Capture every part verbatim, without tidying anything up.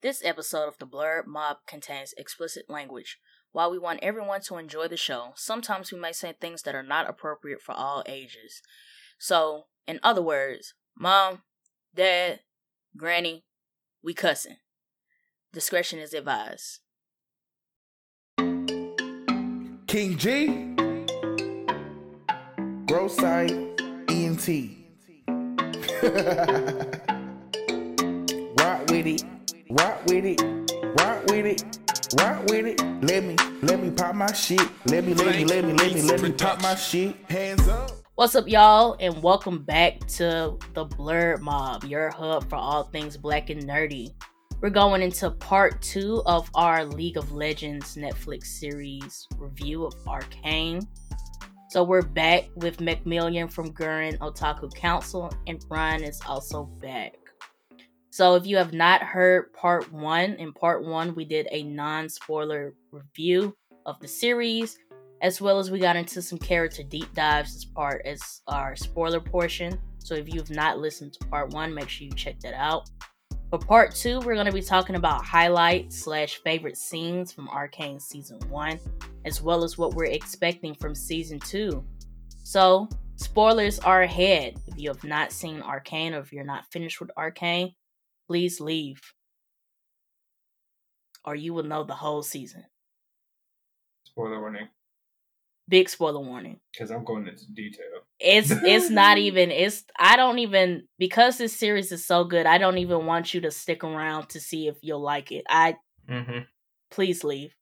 This episode of The Blerd Mob contains explicit language. While we want everyone to enjoy the show, sometimes we may say things that are not appropriate for all ages. So, in other words, mom, dad, granny, we cussing. Discretion is advised. King G, Growth Site, E M T. Rock with it. Rock with it, rock with it, rock with it. Let me, let me pop my shit. Let me, let me, let me, let me, let me pop my shit. Hands up. What's up, y'all, and welcome back to The Blerd Mob, your hub for all things black and nerdy. We're going into part two of our League of Legends Netflix series review of Arcane. So we're back with McMillian from Gurren Otaku Council, and Ryan is also back. So if you have not heard part one, in part one, we did a non-spoiler review of the series, as well as we got into some character deep dives as part as our spoiler portion. So if you've not listened to part one, make sure you check that out. For part two, we're going to be talking about highlights slash favorite scenes from Arcane season one, as well as what we're expecting from season two. So spoilers are ahead. If you have not seen Arcane, or if you're not finished with Arcane, please leave, or you will know the whole season. Spoiler warning. Big spoiler warning. Because I'm going into detail. It's it's not even, it's, I don't even, because this series is so good, I don't even want you to stick around to see if you'll like it. I, mm-hmm. Please leave.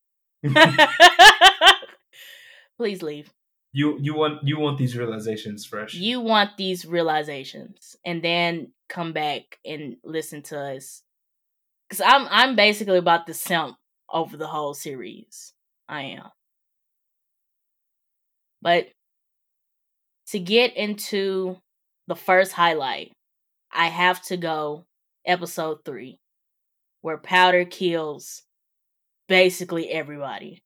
Please leave. You you want you want these realizations fresh. You want these realizations, and then come back and listen to us. Cause I'm I'm basically about to simp over the whole series. I am. But to get into the first highlight, I have to go episode three, where Powder kills basically everybody.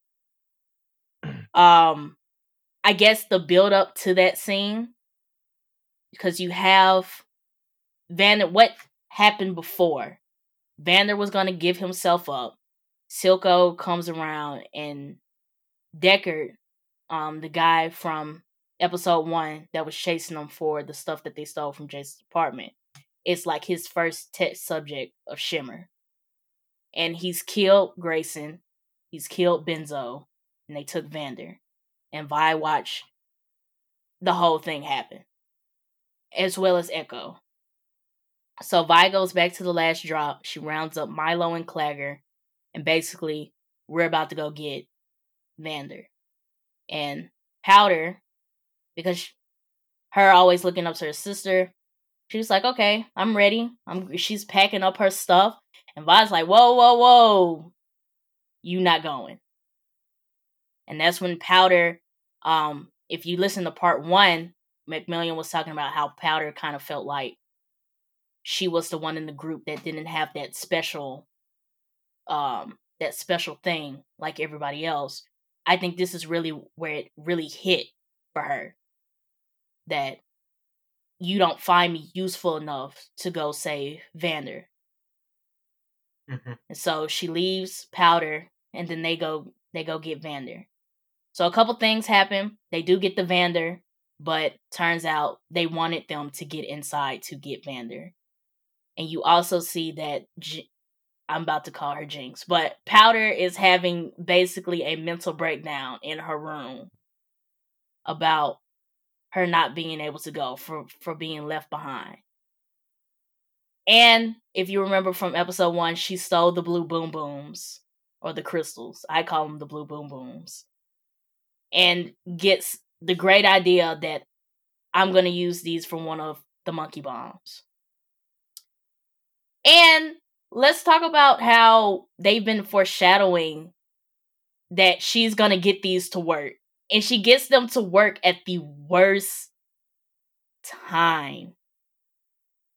Um. I guess the build up to that scene, because you have Vander, what happened before? Vander was going to give himself up. Silco comes around, and Deckard, um, the guy from episode one that was chasing them for the stuff that they stole from Jason's apartment, it's like his first test subject of Shimmer. And he's killed Grayson, he's killed Benzo, and they took Vander. And Vi watched the whole thing happen, as well as Echo. So Vi goes back to the last drop. She rounds up Milo and Clagger, and basically, we're about to go get Vander. And Powder, because she, her always looking up to her sister, she was like, okay, I'm ready. I'm. She's packing up her stuff, and Vi's like, whoa, whoa, whoa, you not going. And that's when Powder, um, if you listen to part one, McMillian was talking about how Powder kind of felt like she was the one in the group that didn't have that special, um, that special thing like everybody else. I think this is really where it really hit for her, that you don't find me useful enough to go save Vander. Mm-hmm. And so she leaves Powder, and then they go they go get Vander. So a couple things happen. They do get the Vander, but turns out they wanted them to get inside to get Vander. And you also see that, J- I'm about to call her Jinx, but Powder is having basically a mental breakdown in her room about her not being able to go for, for being left behind. And if you remember from episode one, she stole the blue boom booms, or the crystals. I call them the blue boom booms. And gets the great idea that I'm going to use these for one of the monkey bombs. And let's talk about how they've been foreshadowing that she's going to get these to work. And she gets them to work at the worst time.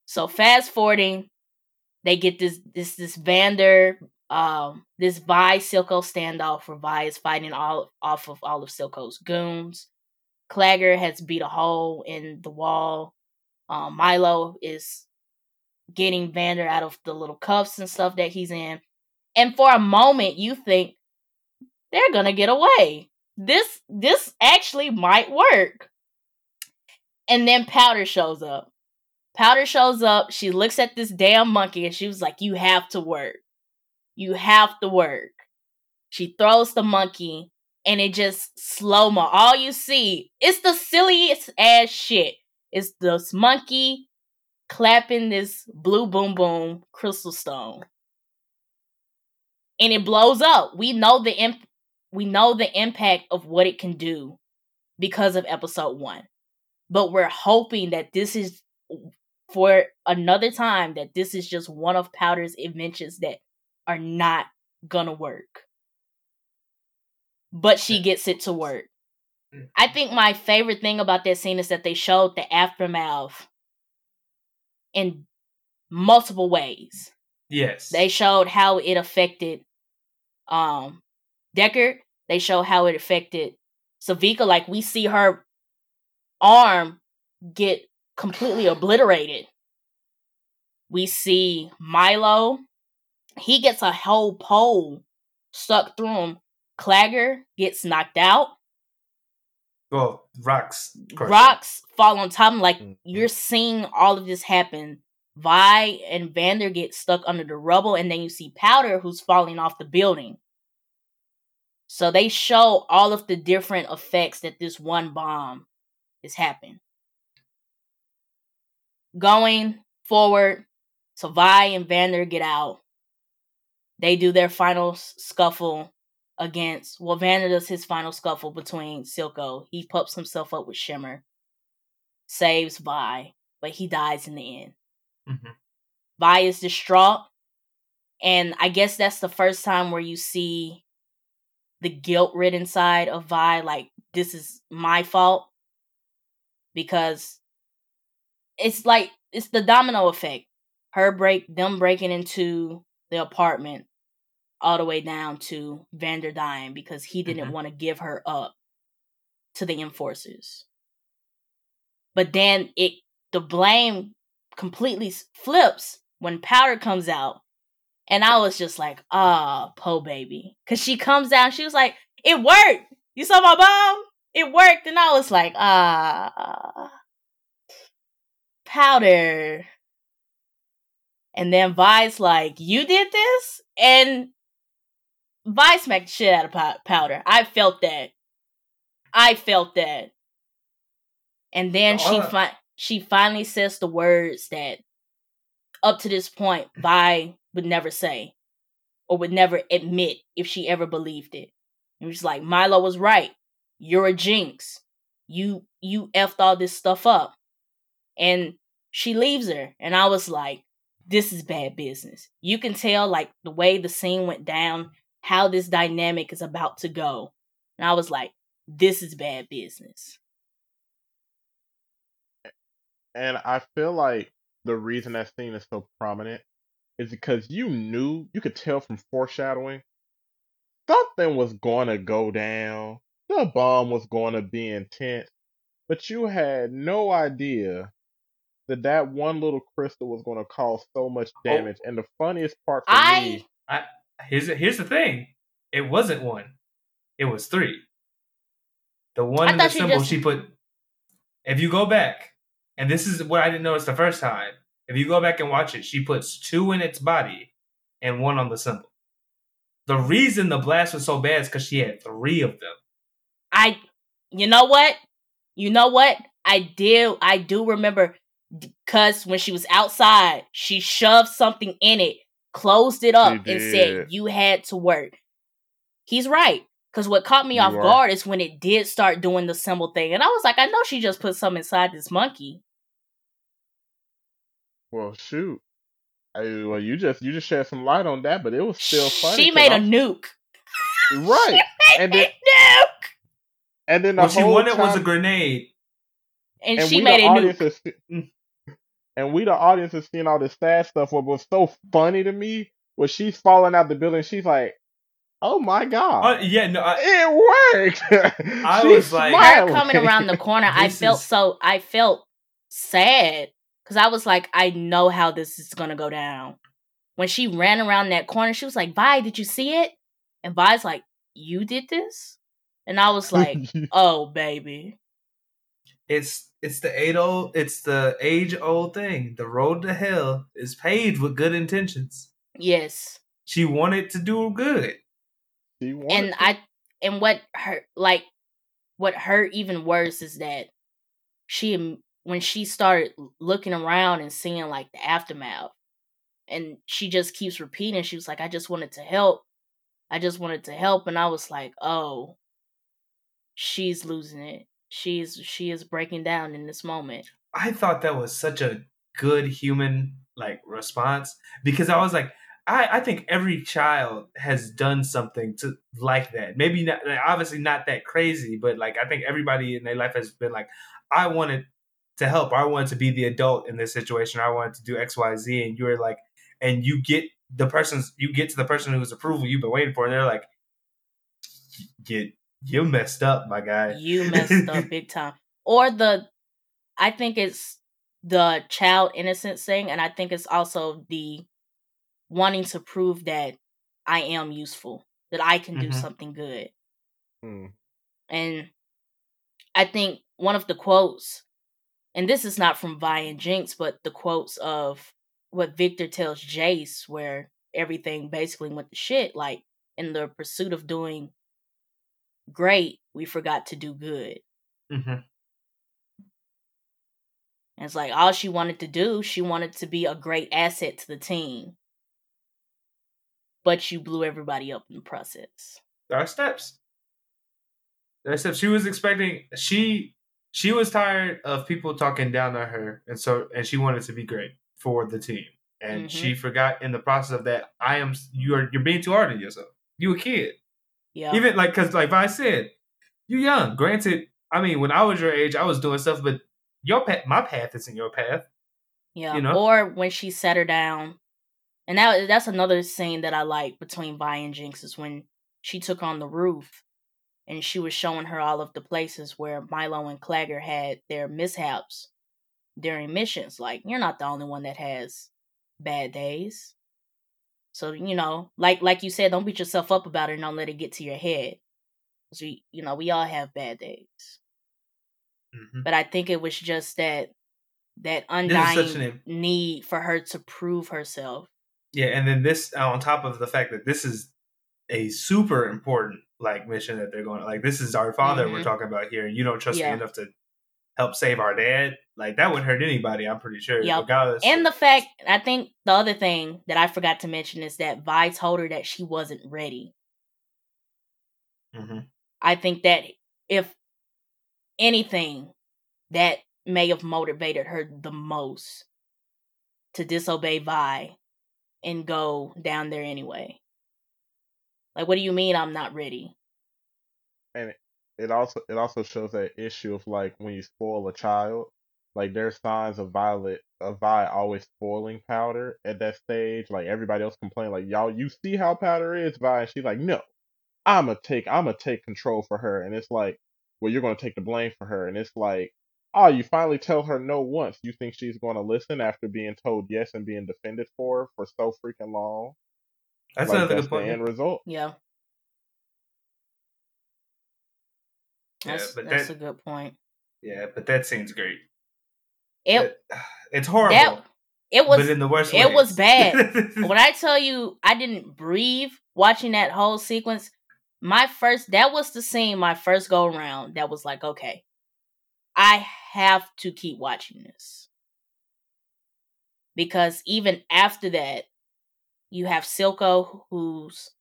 So fast forwarding, they get this this this Vander... Um, this Vi Silco standoff, where Vi is fighting all off of all of Silco's goons. Clagger has beat a hole in the wall. Um, Milo is getting Vander out of the little cuffs and stuff that he's in. And for a moment, you think they're going to get away. This this actually might work. And then Powder shows up. Powder shows up. She looks at this damn monkey and she was like, you have to work. You have to work. She throws the monkey and it just slow-mo. All you see, it's the silliest ass shit. It's this monkey clapping this blue boom boom crystal stone. And it blows up. We know the imp- we know the impact of what it can do because of episode one. But we're hoping that this is for another time, that this is just one of Powder's inventions that are not gonna work. But she gets it to work. I think my favorite thing about that scene is that they showed the aftermath in multiple ways. Yes. They showed how it affected um, Deckard. They showed how it affected Savika. Like, we see her arm get completely obliterated. We see Milo. He gets a whole pole stuck through him. Clagger gets knocked out. Well, rocks. Rocks fall on top. Like, mm-hmm. You're seeing all of this happen. Vi and Vander get stuck under the rubble, and then you see Powder, who's falling off the building. So they show all of the different effects that this one bomb is happening. Going forward, so Vi and Vander get out. They do their final scuffle against, well, Vander does his final scuffle between Silco. He pups himself up with Shimmer, saves Vi, but he dies in the end. Mm-hmm. Vi is distraught, and I guess that's the first time where you see the guilt-ridden side of Vi, like, this is my fault, because it's like, it's the domino effect. Her break, them breaking into the apartment, all the way down to Vander dying because he didn't mm-hmm. want to give her up to the enforcers. But then it the blame completely flips when Powder comes out. And I was just like, ah, oh, po baby. Because she comes out, she was like, it worked. You saw my bomb? It worked. And I was like, ah, Powder. And then Vi's like, you did this? And Vi smacked the shit out of Powder. I felt that. I felt that. And then oh, she fi- she finally says the words that up to this point, Vi would never say or would never admit if she ever believed it. And she's like, Milo was right. You're a jinx. You, you effed all this stuff up. And she leaves her. And I was like, this is bad business. You can tell, like, the way the scene went down, how this dynamic is about to go. And I was like, this is bad business. And I feel like the reason that scene is so prominent is because you knew, you could tell from foreshadowing, something was going to go down. The bomb was going to be intense. But you had no idea that that one little crystal was going to cause so much damage. Oh. And the funniest part for I... me... I, here's, here's the thing. It wasn't one. It was three. The one I in the symbol just... she put... If you go back, and this is what I didn't notice the first time, if you go back and watch it, she puts two in its body and one on the symbol. The reason the blast was so bad is because she had three of them. I... You know what? You know what? I do, I do remember... Because when she was outside, she shoved something in it, closed it up, and said, you had to work. He's right. Because what caught me you off are. guard is when it did start doing the symbol thing. And I was like, I know she just put something inside this monkey. Well, shoot. I, well, you just you just shed some light on that, but it was still funny. She made I'm... a nuke. Right. She made and then, a nuke! And then the what whole she wanted time... was a grenade. And, and she we, made the audience is, and we, the audience, is seeing all this sad stuff. What was so funny to me was she's falling out the building. She's like, "Oh my god!" Uh, yeah, no, I, it worked. I was like, her coming around the corner. I felt is... so. I felt sad Because I was like, I know how this is going to go down. When she ran around that corner, she was like, Vi, did you see it? And Vi's like, you did this? And I was like, oh, baby. It's it's the age old it's the age old thing. The road to hell is paved with good intentions. Yes. She wanted to do good. She wanted and to. I and what hurt like what hurt even worse is that she when she started looking around and seeing like the aftermath, and she just keeps repeating, she was like, I just wanted to help. I just wanted to help. And I was like, oh, she's losing it. She's she is breaking down in this moment. I thought that was such a good human like response, because I was like, I, I think every child has done something to like that. Maybe not, obviously not that crazy, but like I think everybody in their life has been like, I wanted to help. I wanted to be the adult in this situation. I wanted to do X, Y, Z, and you're like, and you get the person's, you get to the person whose approval you've been waiting for, and they're like, get. You messed up, my guy. You messed up big time. Or the, I think it's the child innocence thing, and I think it's also the wanting to prove that I am useful, that I can do mm-hmm. something good. Mm. And I think one of the quotes, and this is not from Vi and Jinx, but the quotes of what Victor tells Jace, where everything basically went to shit, like in the pursuit of doing great, we forgot to do good. Mm-hmm. And it's like, all she wanted to do, she wanted to be a great asset to the team. But you blew everybody up in the process. There are steps. There are steps. She was expecting, she she was tired of people talking down on her, and so and she wanted to be great for the team. And mm-hmm. she forgot in the process of that, I am you are you're being too hard on yourself. You a kid. Yeah. Even like, cause like I said, you're young. Granted, I mean, when I was your age, I was doing stuff, but your path, my path isn't your path. Yeah. You know? Or when she set her down, and that that's another scene that I like between Vi and Jinx is when she took on the roof, and she was showing her all of the places where Milo and Clagger had their mishaps during missions. Like, you're not the only one that has bad days. So, you know, like like you said, don't beat yourself up about it and don't let it get to your head. So, you know, we all have bad days. Mm-hmm. But I think it was just that that undying an... need for her to prove herself. Yeah, and then this, on top of the fact that this is a super important, like, mission that they're going to, like, this is our father mm-hmm. we're talking about here, and you don't trust yeah. me enough to help save our dad. Like, that wouldn't hurt anybody, I'm pretty sure. Yep. Regardless. And the fact, I think the other thing that I forgot to mention is that Vi told her that she wasn't ready. Mm-hmm. I think that if anything, that may have motivated her the most to disobey Vi and go down there anyway. Like, what do you mean I'm not ready? And it also, it also shows that issue of, like, when you spoil a child. Like, there's signs of Violet, of Vi always spoiling Powder at that stage. Like, everybody else complained, like, y'all, you see how Powder is, Vi? And she's like, no, I'm going to take, I'm going to take control for her. And it's like, well, you're going to take the blame for her. And it's like, oh, you finally tell her no once. You think she's going to listen after being told yes and being defended for her for so freaking long? That's like, another that's good point. That's the end result. Yeah. That's, yeah, that's that, a good point. Yeah, but that seems great. It, it it's horrible. That, it was but in the worst It ways. was bad. When I tell you I didn't breathe watching that whole sequence, my first that was the scene my first go around that was like, okay, I have to keep watching this. Because even after that, you have Silco who's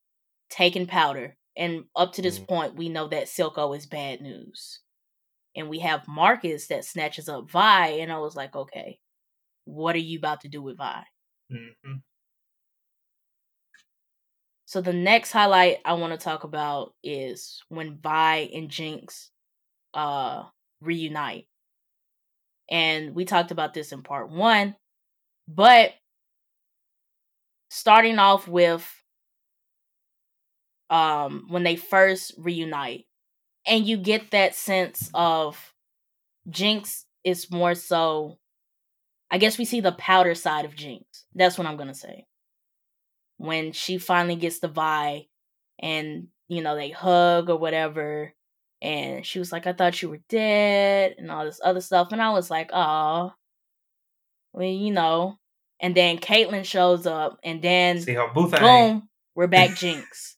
taking Powder, and up to this mm. point we know that Silco is bad news. And we have Marcus that snatches up Vi, and I was like, okay, what are you about to do with Vi? Mm-hmm. So the next highlight I want to talk about is when Vi and Jinx uh, reunite. And we talked about this in part one, but starting off with um, when they first reunite, and you get that sense of Jinx is more so, I guess we see the powder side of Jinx. That's what I'm going to say. When she finally gets the Vi and, you know, they hug or whatever. And she was like, I thought you were dead and all this other stuff. And I was like, oh, well, you know. And then Caitlyn shows up and then see her booth, boom, we're back Jinx.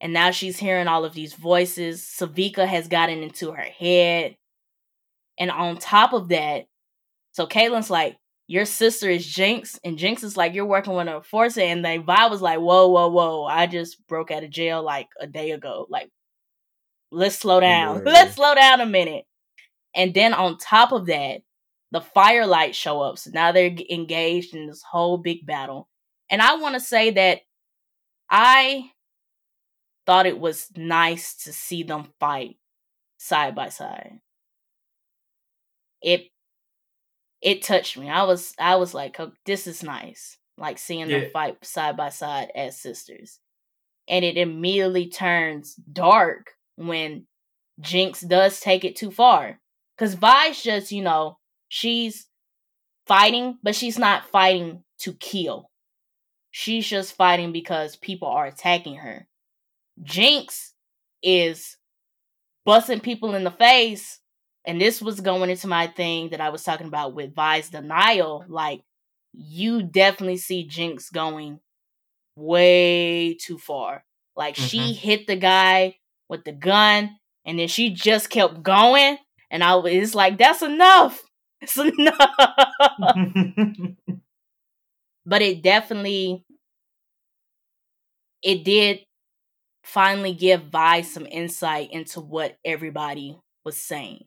And now she's hearing all of these voices. Sevika has gotten into her head. And on top of that, so Caitlyn's like, your sister is Jinx. And Jinx is like, you're working with a Forza. And then Vi was like, whoa, whoa, whoa. I just broke out of jail like a day ago. Like, let's slow down. Yeah. Let's slow down a minute. And then on top of that, the Firelights show up. So now they're engaged in this whole big battle. And I want to say that I thought it was nice to see them fight side by side. It it touched me. I was I was like, oh, this is nice. Like seeing yeah. them fight side by side as sisters. And it immediately turns dark when Jinx does take it too far. Because Vi's just, you know, she's fighting, but she's not fighting to kill. She's just fighting because people are attacking her. Jinx is busting people in the face. And this was going into my thing that I was talking about with Vi's denial. Like, you definitely see Jinx going way too far. Like, mm-hmm. she hit the guy with the gun, and then she just kept going. And I was like, that's enough. It's enough. But it definitely, it did finally give Vi some insight into what everybody was saying.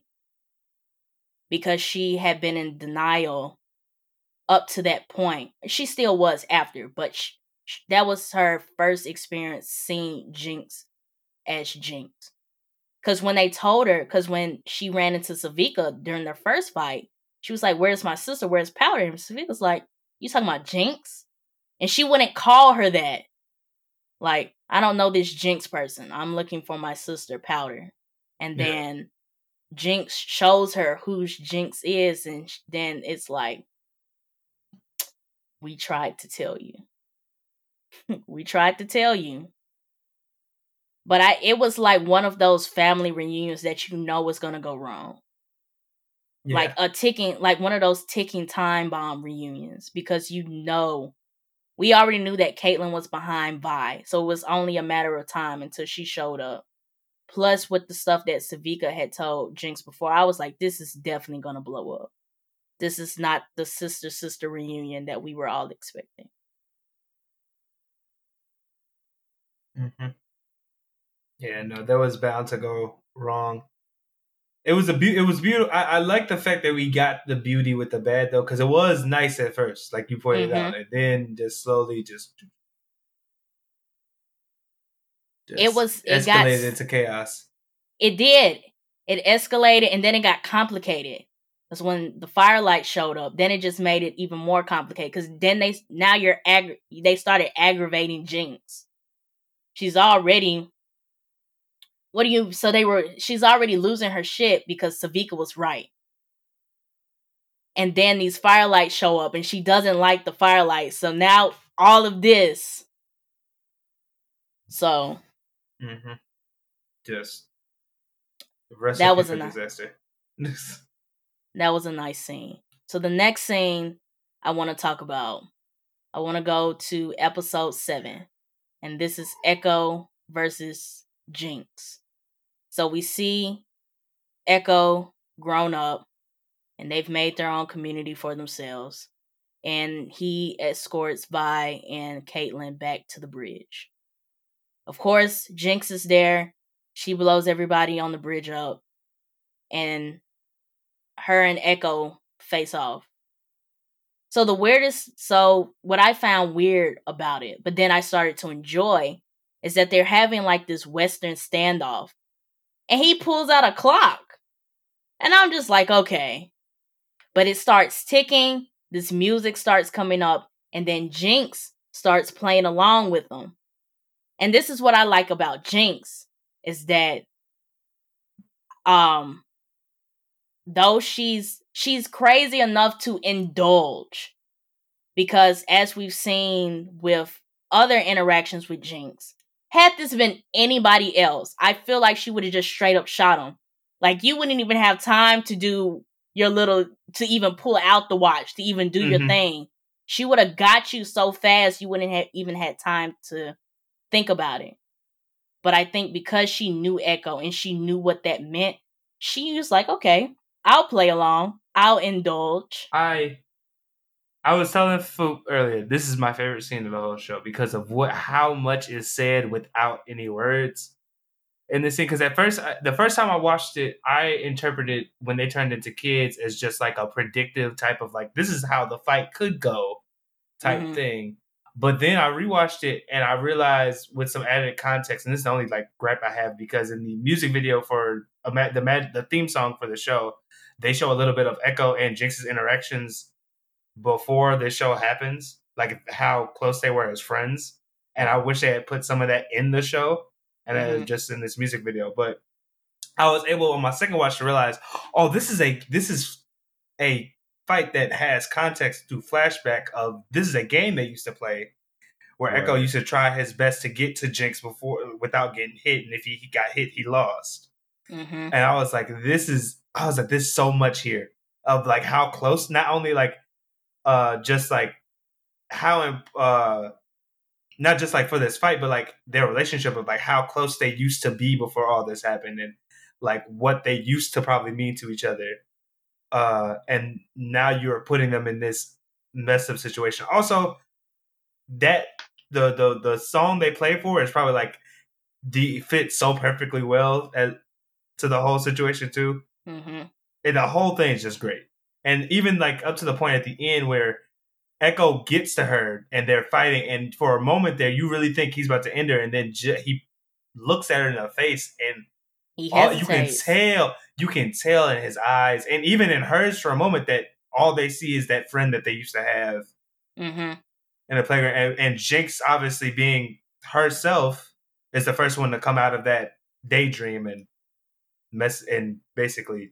Because she had been in denial up to that point. She still was after, but she, she, that was her first experience seeing Jinx as Jinx. Because when they told her, because when she ran into Sevika during their first fight, she was like, where's my sister? Where's Powder? And Sevika's like, you talking about Jinx? And she wouldn't call her that. Like, I don't know this Jinx person. I'm looking for my sister, Powder. And yeah. then Jinx shows her who Jinx is, and then it's like, we tried to tell you. we tried to tell you. But I, it was like one of those family reunions that you know was going to go wrong. Yeah. Like a ticking, like one of those ticking time bomb reunions, because you know, we already knew that Caitlyn was behind Vi. So it was only a matter of time until she showed up. Plus, with the stuff that Sevika had told Jinx before, I was like, this is definitely going to blow up. This is not the sister-sister reunion that we were all expecting. Mm-hmm. Yeah, no, that was bound to go wrong. It was a be- It was beautiful. I, I like the fact that we got the beauty with the bad, though, because it was nice at first, like you pointed mm-hmm. out, and then just slowly just... Just it was it escalated got, into chaos. It did. It escalated, and then it got complicated. Because when the Firelight showed up, then it just made it even more complicated. Because then they now you're aggra- they started aggravating Jinx. She's already. What do you? So they were. She's already losing her shit because Sevika was right. And then these Firelights show up, and she doesn't like the Firelight. So now all of this. So. Mm-hmm. Just the rest that of was a nice, disaster. That was a nice scene. So the next scene I want to talk about, I want to go to episode seven, and this is Echo versus Jinx. So we see Echo grown up, and they've made their own community for themselves, and he escorts Vi and Caitlyn back to the bridge. Of course, Jinx is there. She blows everybody on the bridge up. And her and Echo face off. So the weirdest... So what I found weird about it, but then I started to enjoy, is that they're having like this Western standoff. And he pulls out a clock. And I'm just like, okay. But it starts ticking. This music starts coming up. And then Jinx starts playing along with them. And this is what I like about Jinx, is that um, though she's she's crazy enough to indulge. Because as we've seen with other interactions with Jinx, had this been anybody else, I feel like she would have just straight up shot him. Like, you wouldn't even have time to do your little, to even pull out the watch, to even do mm-hmm. your thing. She would have got you so fast, you wouldn't have even had time to think about it. But I think because she knew Echo and she knew what that meant, she was like, okay, I'll play along. I'll indulge. I I was telling Foop earlier, this is my favorite scene of the whole show because of what how much is said without any words in this scene. Because at first, I, the first time I watched it, I interpreted when they turned into kids as just like a predictive type of like, this is how the fight could go type mm-hmm. thing. But then I rewatched it and I realized with some added context, and this is the only like gripe I have, because in the music video for a ma- the ma- the theme song for the show, they show a little bit of Echo and Jinx's interactions before the show happens, like how close they were as friends. And I wish they had put some of that in the show and mm-hmm. just in this music video. But I was able on my second watch to realize, oh, this is a this is a fight that has context through flashback of this is a game they used to play where right. Echo used to try his best to get to Jinx before without getting hit, and if he, he got hit he lost mm-hmm. and I was like this is I was like there's so much here of like how close, not only like uh just like how uh not just like for this fight, but like their relationship of like how close they used to be before all this happened and like what they used to probably mean to each other. Uh, and now you're putting them in this messed up situation. Also, that the the the song they play for is probably like the fits so perfectly well as, to the whole situation too. Mm-hmm. And the whole thing is just great. And even like up to the point at the end where Echo gets to her and they're fighting, and for a moment there, you really think he's about to end her, and then j- he looks at her in the face and. He all, you can tell, you can tell in his eyes, and even in hers for a moment, that all they see is that friend that they used to have mm-hmm. in the playground. And, and Jinx, obviously being herself, is the first one to come out of that daydream and mess and basically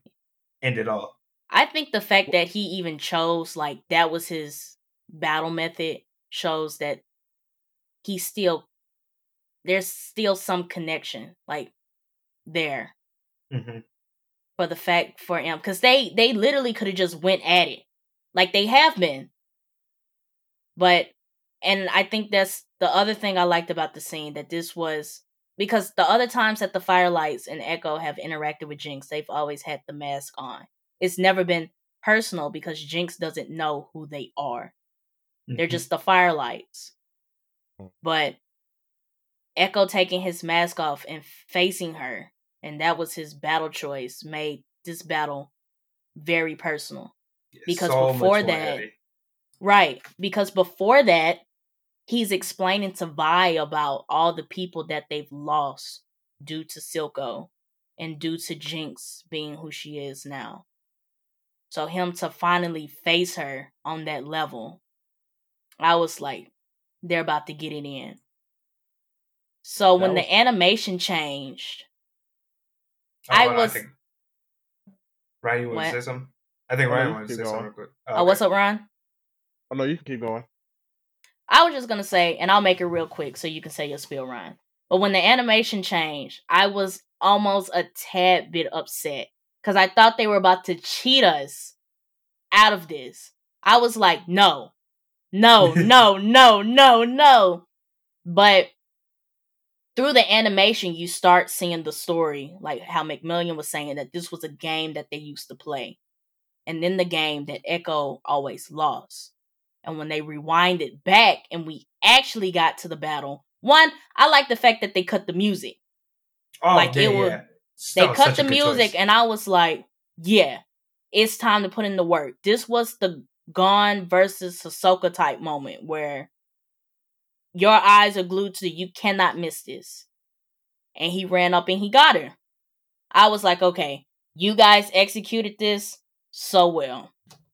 end it all. I think the fact that he even chose like that was his battle method shows that he still there's still some connection, like. There mm-hmm. for the fact for him, because they they literally could have just went at it like they have been, but and I think that's the other thing I liked about the scene, that this was because the other times that the Firelights and Echo have interacted with Jinx, they've always had the mask on. It's never been personal because Jinx doesn't know who they are. Mm-hmm. They're just the Firelights, but Echo taking his mask off and facing her, and that was his battle choice, made this battle very personal. Yes, because so before that, heavy. Right, because before that, he's explaining to Vi about all the people that they've lost due to Silco and due to Jinx being who she is now. So him to finally face her on that level, I was like, they're about to get it in. So when was... the animation changed, oh, I well, was... I think... Ryan, you want to say something? I think oh, Ryan wanted to say going. something real quick. Oh, oh okay. What's up, Ron? Oh, no, you can keep going. I was just going to say, and I'll make it real quick so you can say your spiel, Ryan. But when the animation changed, I was almost a tad bit upset because I thought they were about to cheat us out of this. I was like, no, no, no, no, no, no. But... through the animation, you start seeing the story, like how McMillian was saying that this was a game that they used to play. And then the game that Echo always lost. And when they rewind it back and we actually got to the battle, one, I like the fact that they cut the music. Oh, like yeah, it was, yeah. They cut the music choice. And I was like, yeah, it's time to put in the work. This was the Gon versus Hisoka type moment where your eyes are glued to you. You cannot miss this. And he ran up and he got her. I was like, okay, you guys executed this so well.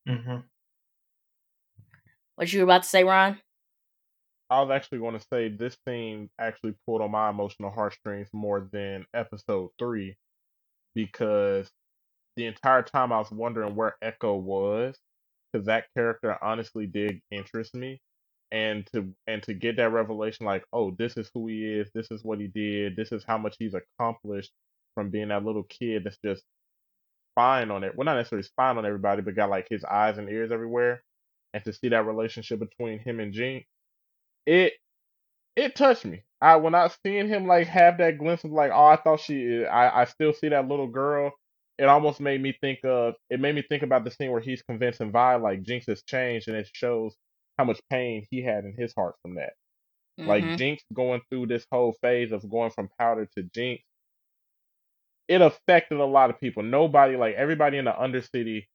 Mm-hmm. What you were about to say, Ron? I was actually going to say this scene actually pulled on my emotional heartstrings more than episode three, because the entire time I was wondering where Echo was, because that character honestly did interest me. And to and to get that revelation, like, oh, this is who he is, this is what he did, this is how much he's accomplished from being that little kid that's just spying on it. Well, not necessarily spying on everybody, but got like his eyes and ears everywhere. And to see that relationship between him and Jean, it it touched me. I when I seeing him like have that glimpse of like, oh, I thought she is, I I still see that little girl. It almost made me think of it made me think about the scene where he's convincing Vi like Jinx has changed, and it shows how much pain he had in his heart from that. Mm-hmm. Like Jinx going through this whole phase of going from Powder to Jinx, it affected a lot of people. Nobody, like everybody in the Undercity,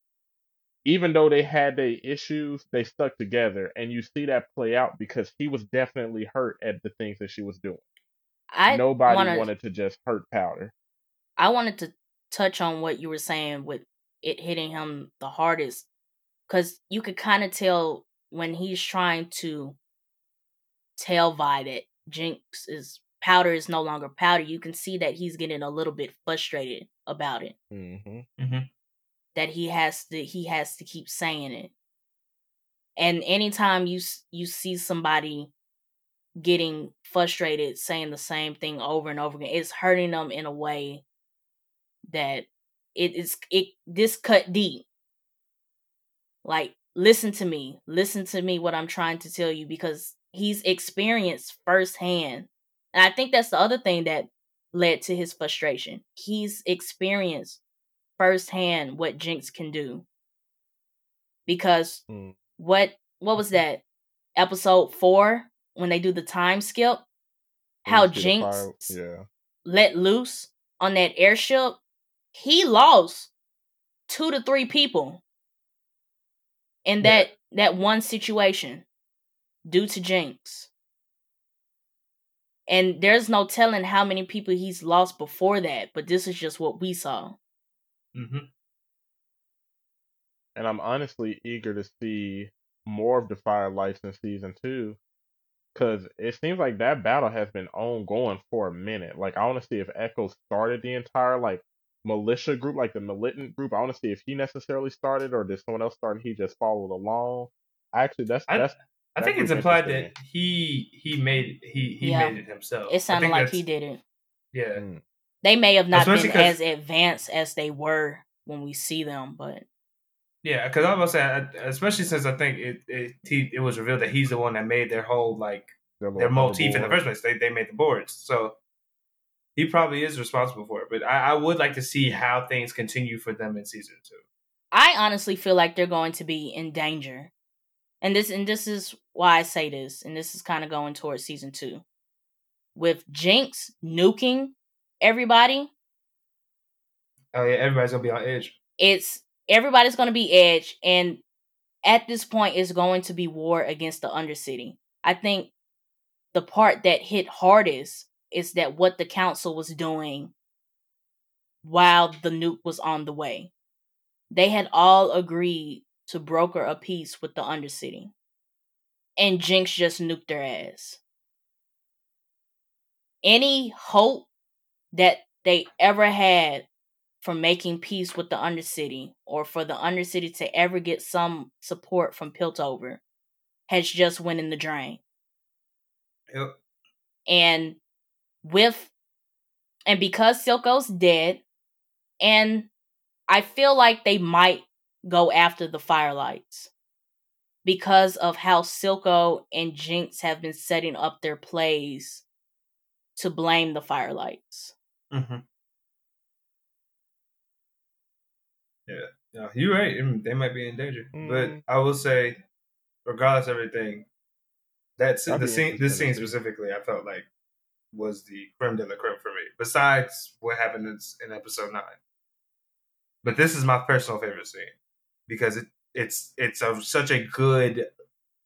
even though they had their issues, they stuck together, and you see that play out because he was definitely hurt at the things that she was doing. I Nobody wanted, wanted to just hurt Powder. I wanted to touch on what you were saying with it hitting him the hardest, because you could kind of tell when he's trying to tell Vi that Jinx is Powder is no longer Powder, you can see that he's getting a little bit frustrated about it. Mm-hmm. Mm-hmm. That he has to he has to keep saying it. And anytime you you see somebody getting frustrated, saying the same thing over and over again, it's hurting them in a way that it is it this cut deep. Like, listen to me. Listen to me what I'm trying to tell you, because he's experienced firsthand. And I think that's the other thing that led to his frustration. He's experienced firsthand what Jinx can do. Because mm. what what was that? Episode four, when they do the time skip, how Jinx yeah. let loose on that airship, he lost two to three people. And that, yeah. that one situation due to Jinx. And there's no telling how many people he's lost before that, but this is just what we saw. Mm-hmm. And I'm honestly eager to see more of the Firelights in season two, because it seems like that battle has been ongoing for a minute. Like, I want to see if Echo started the entire, like, militia group, like the militant group. I want to see if he necessarily started, or did someone else start and he just followed along. Actually, that's I, that's. I that think it's implied that he he made he he yeah. made it himself. It sounded like he did it. Yeah, mm. They may have not Especially been as advanced as they were when we see them, but yeah, because I was saying, especially since I think it it he, it was revealed that he's the one that made their whole like their, their motif the in the first place. They they made the boards, so. He probably is responsible for it, but I, I would like to see how things continue for them in season two. I honestly feel like they're going to be in danger. And this and this is why I say this, and this is kind of going towards season two. With Jinx nuking everybody. Oh yeah, everybody's gonna be on edge. It's everybody's gonna be edge, and at this point it's going to be war against the Undercity. I think the part that hit hardest is that what the council was doing while the nuke was on the way. They had all agreed to broker a peace with the Undercity. And Jinx just nuked their ass. Any hope that they ever had for making peace with the Undercity, or for the Undercity to ever get some support from Piltover, has just went in the drain. Yep. And With, and because Silco's dead, and I feel like they might go after the Firelights because of how Silco and Jinx have been setting up their plays to blame the Firelights. Mm-hmm. Yeah, no, you're right. They might be in danger, mm-hmm. but I will say, regardless of everything, that's the scene. This scene specifically, I felt like, was the creme de la creme for me, besides what happened in, in episode nine. But this is my personal favorite scene, because it, it's it's a, such a good,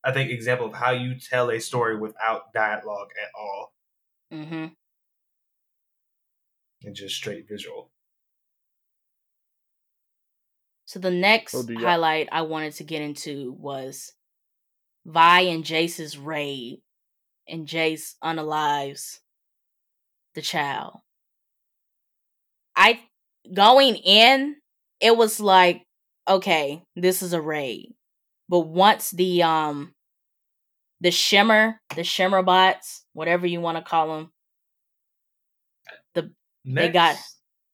I think, example of how you tell a story without dialogue at all. Mm-hmm. And just straight visual. So the next oh, highlight I wanted to get into was Vi and Jace's raid, and Jace unalives the child. I going in it was like, okay, this is a raid. But once the um the shimmer, the shimmer bots, whatever you want to call them, the mechs. They got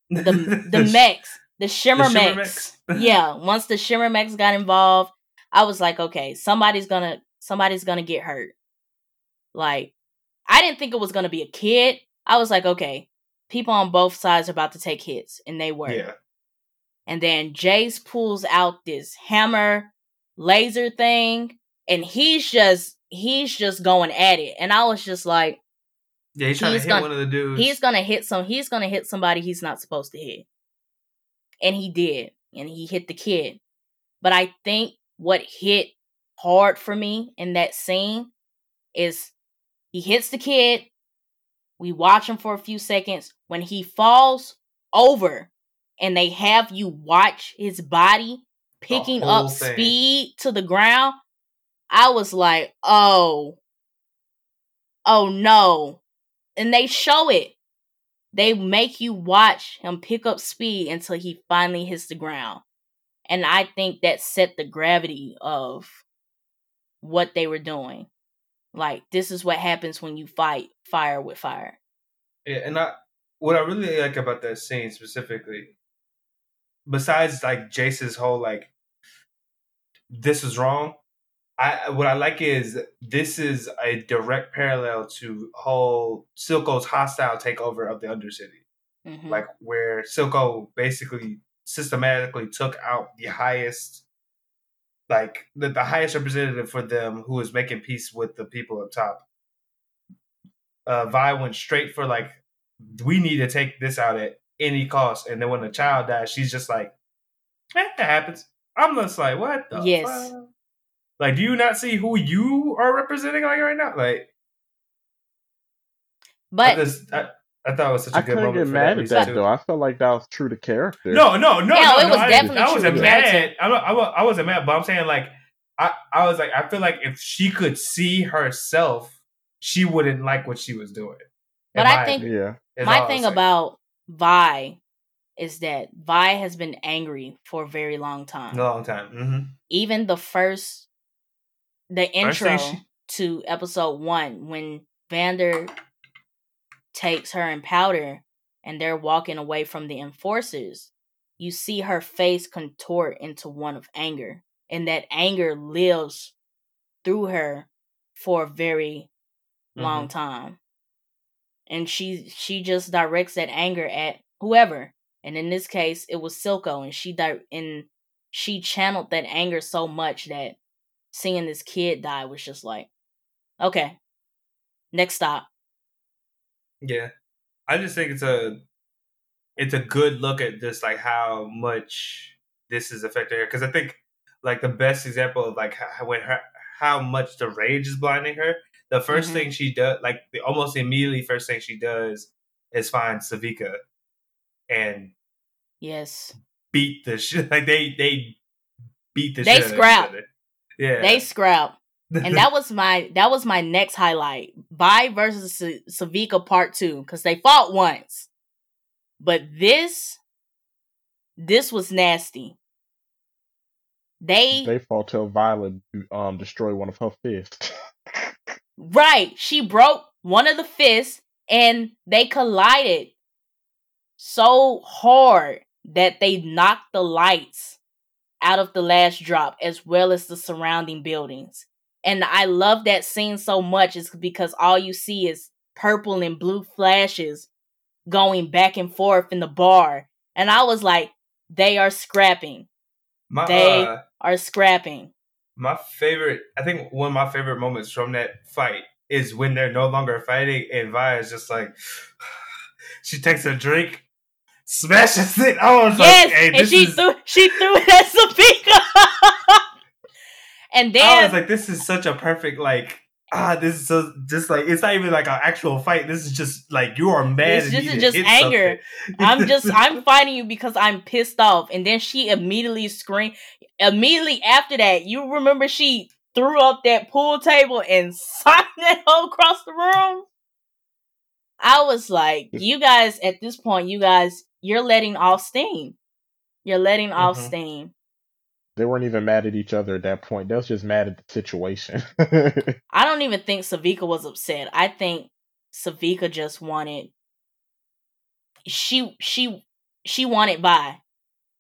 the the mechs, the shimmer, the shimmer mechs. mechs. Yeah, once the shimmer mechs got involved, I was like, okay, somebody's gonna somebody's gonna get hurt. Like, I didn't think it was gonna be a kid. I was like, okay, people on both sides are about to take hits, and they were. Yeah. And then Jace pulls out this hammer laser thing, and he's just he's just going at it. And I was just like, yeah, he's trying he's to hit gonna, one of the dudes. He's gonna hit some. He's gonna hit somebody he's not supposed to hit, and he did, and he hit the kid. But I think what hit hard for me in that scene is he hits the kid. We watch him for a few seconds. When he falls over and they have you watch his body picking up thing. speed to the ground, I was like, oh, oh no. And they show it. They make you watch him pick up speed until he finally hits the ground. And I think that set the gravity of what they were doing. Like, this is what happens when you fight fire with fire. Yeah, and I, what I really like about that scene specifically, besides, like, Jace's whole, like, this is wrong, I what I like is this is a direct parallel to whole Silco's hostile takeover of the Undercity. Mm-hmm. Like, where Silco basically systematically took out the highest... Like, the, the highest representative for them who was making peace with the people up top. Uh, Vi went straight for, like, we need to take this out at any cost. And then when the child dies, she's just like, eh, that happens. I'm just like, what the yes. fuck? Like, do you not see who you are representing, like, right now? Like, but... I just, I, I thought it was such a I good moment get for mad that, at that though. I felt like that was true to character. No, no, no, yeah, no. It was no, I, definitely I wasn't mad. I, I wasn't mad, but I'm saying like, I, I was like, I feel like if she could see herself, she wouldn't like what she was doing. But I think yeah. my thing like. about Vi is that Vi has been angry for a very long time. A long time. Mm-hmm. Even the first, the intro she... to episode one, when Vander... takes her in powder and they're walking away from the enforcers, you see her face contort into one of anger, and that anger lives through her for a very mm-hmm. long time, and she she just directs that anger at whoever, and in this case it was Silco, and she di- and she channeled that anger so much that seeing this kid die was just like, okay, next stop. Yeah, I just think it's a it's a good look at just like how much this is affecting her, because I think like the best example of like how, when her how much the rage is blinding her. The first mm-hmm. thing she does, like the almost immediately first thing she does, is find Sevika and yes, beat the shit like they they beat the they shit scrap. Yeah, they scrap. And that was my that was my next highlight. Vi versus Se- Sevika part two, because they fought once, but this this was nasty. They they fought till Violet um destroyed one of her fists. Right, she broke one of the fists, and they collided so hard that they knocked the lights out of the last drop, as well as the surrounding buildings. And I love that scene so much is because all you see is purple and blue flashes going back and forth in the bar. And I was like, they are scrapping. My, they uh, are scrapping. My favorite, I think one of my favorite moments from that fight is when they're no longer fighting and Vi is just like, she takes a drink, smashes it. I was yes, like, hey, and this she, is- threw, she threw it at Sabika. And then I was like, this is such a perfect, like, ah, this is so, just like, it's not even like an actual fight. This is just like, you are mad. This is just anger. I'm just, I'm fighting you because I'm pissed off. And then she immediately screamed. Immediately after that, you remember she threw up that pool table and socked that hole across the room? I was like, you guys, at this point, you guys, you're letting off steam. You're letting mm-hmm. off steam. They weren't even mad at each other at that point. They was just mad at the situation. I don't even think Savika was upset. I think Savika just wanted... She she she wanted by.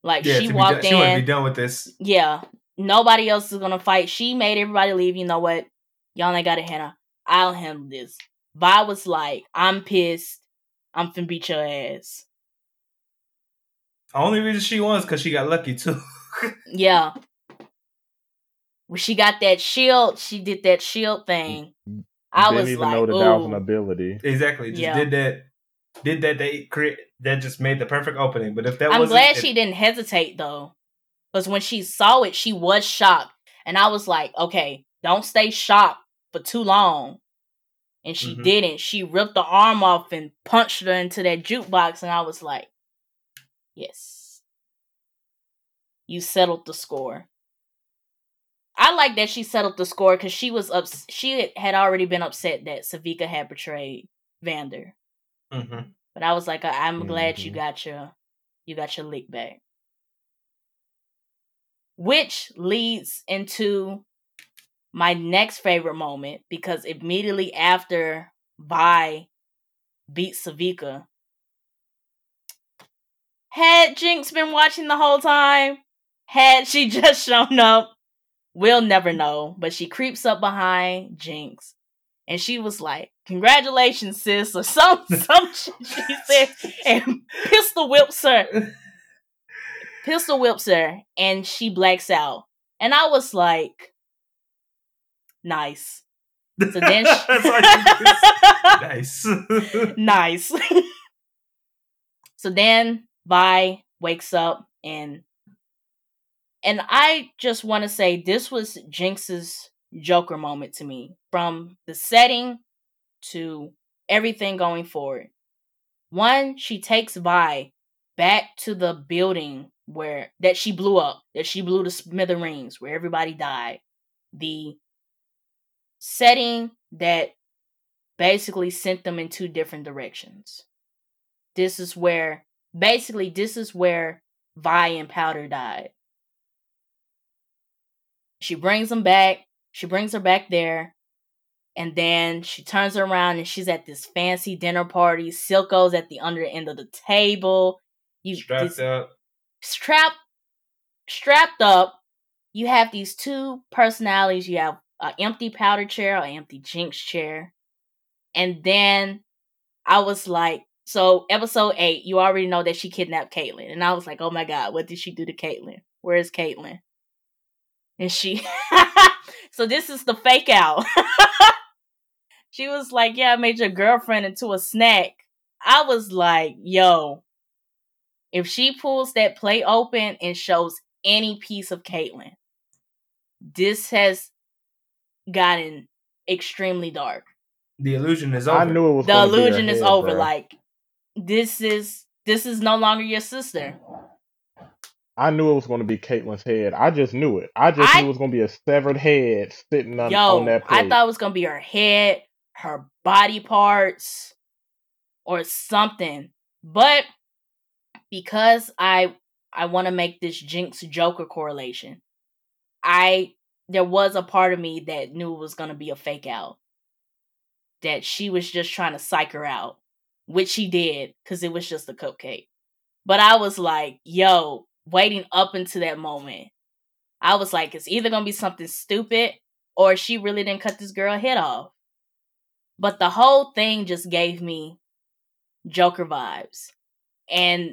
Like, yeah, she walked in. She wanted to be done with this. Yeah. Nobody else is going to fight. She made everybody leave. You know what? Y'all ain't got a handle. I'll handle this. Vi was like, I'm pissed. I'm finna beat your ass. The only reason she won is because she got lucky, too. Yeah. When she got that shield, she did that shield thing. I Didn't was even like, know the ooh. Thousand ability. Exactly. Just yeah. did that. Did that they create that just made the perfect opening. But if that I'm wasn't I'm glad it, she didn't hesitate though. Because when she saw it, she was shocked. And I was like, okay, don't stay shocked for too long. And she mm-hmm. didn't. She ripped the arm off and punched her into that jukebox, and I was like, yes. You settled the score. I like that she settled the score because she was ups- she had already been upset that Savika had betrayed Vander. Mm-hmm. But I was like, I'm glad mm-hmm. you got your you got your lick back. Which leads into my next favorite moment, because immediately after Vi beat Savika, had Jinx been watching the whole time, had she just shown up, we'll never know. But she creeps up behind Jinx. And she was like, congratulations, sis, or some, some shit she said, and pistol whips her. Pistol whips her, and she blacks out. And I was like, nice. So then she... nice. nice. So then Vi wakes up, and and I just want to say this was Jinx's Joker moment to me, from the setting to everything going forward. One, she takes Vi back to the building where that she blew up, that she blew to smithereens, where everybody died. The setting that basically sent them in two different directions. This is where, basically, this is where Vi and Powder died. She brings them back. She brings her back there, and then she turns around and she's at this fancy dinner party. Silco's at the under end of the table. You strapped up. Strapped, strapped up. You have these two personalities. You have an empty Powder chair or an empty Jinx chair. And then I was like, so episode eight, you already know that she kidnapped Caitlyn. And I was like, oh my God, what did she do to Caitlyn? Where is Caitlyn? And she... So this is the fake out. She was like, yeah, I made your girlfriend into a snack. I was like, yo, if she pulls that play open and shows any piece of Caitlyn, this has gotten extremely dark. The illusion is over. I knew it was the illusion is head, over. Bro. Like, this is this is no longer your sister. I knew it was going to be Caitlyn's head. I just knew it. I just I, knew it was going to be a severed head sitting on, yo, on that plate. I thought it was going to be her head, her body parts, or something. But because I I want to make this Jinx-Joker correlation, I there was a part of me that knew it was going to be a fake out. That she was just trying to psych her out, which she did, because it was just a cupcake. But I was like, yo... Waiting up until that moment, I was like, it's either going to be something stupid or she really didn't cut this girl head off. But the whole thing just gave me Joker vibes. And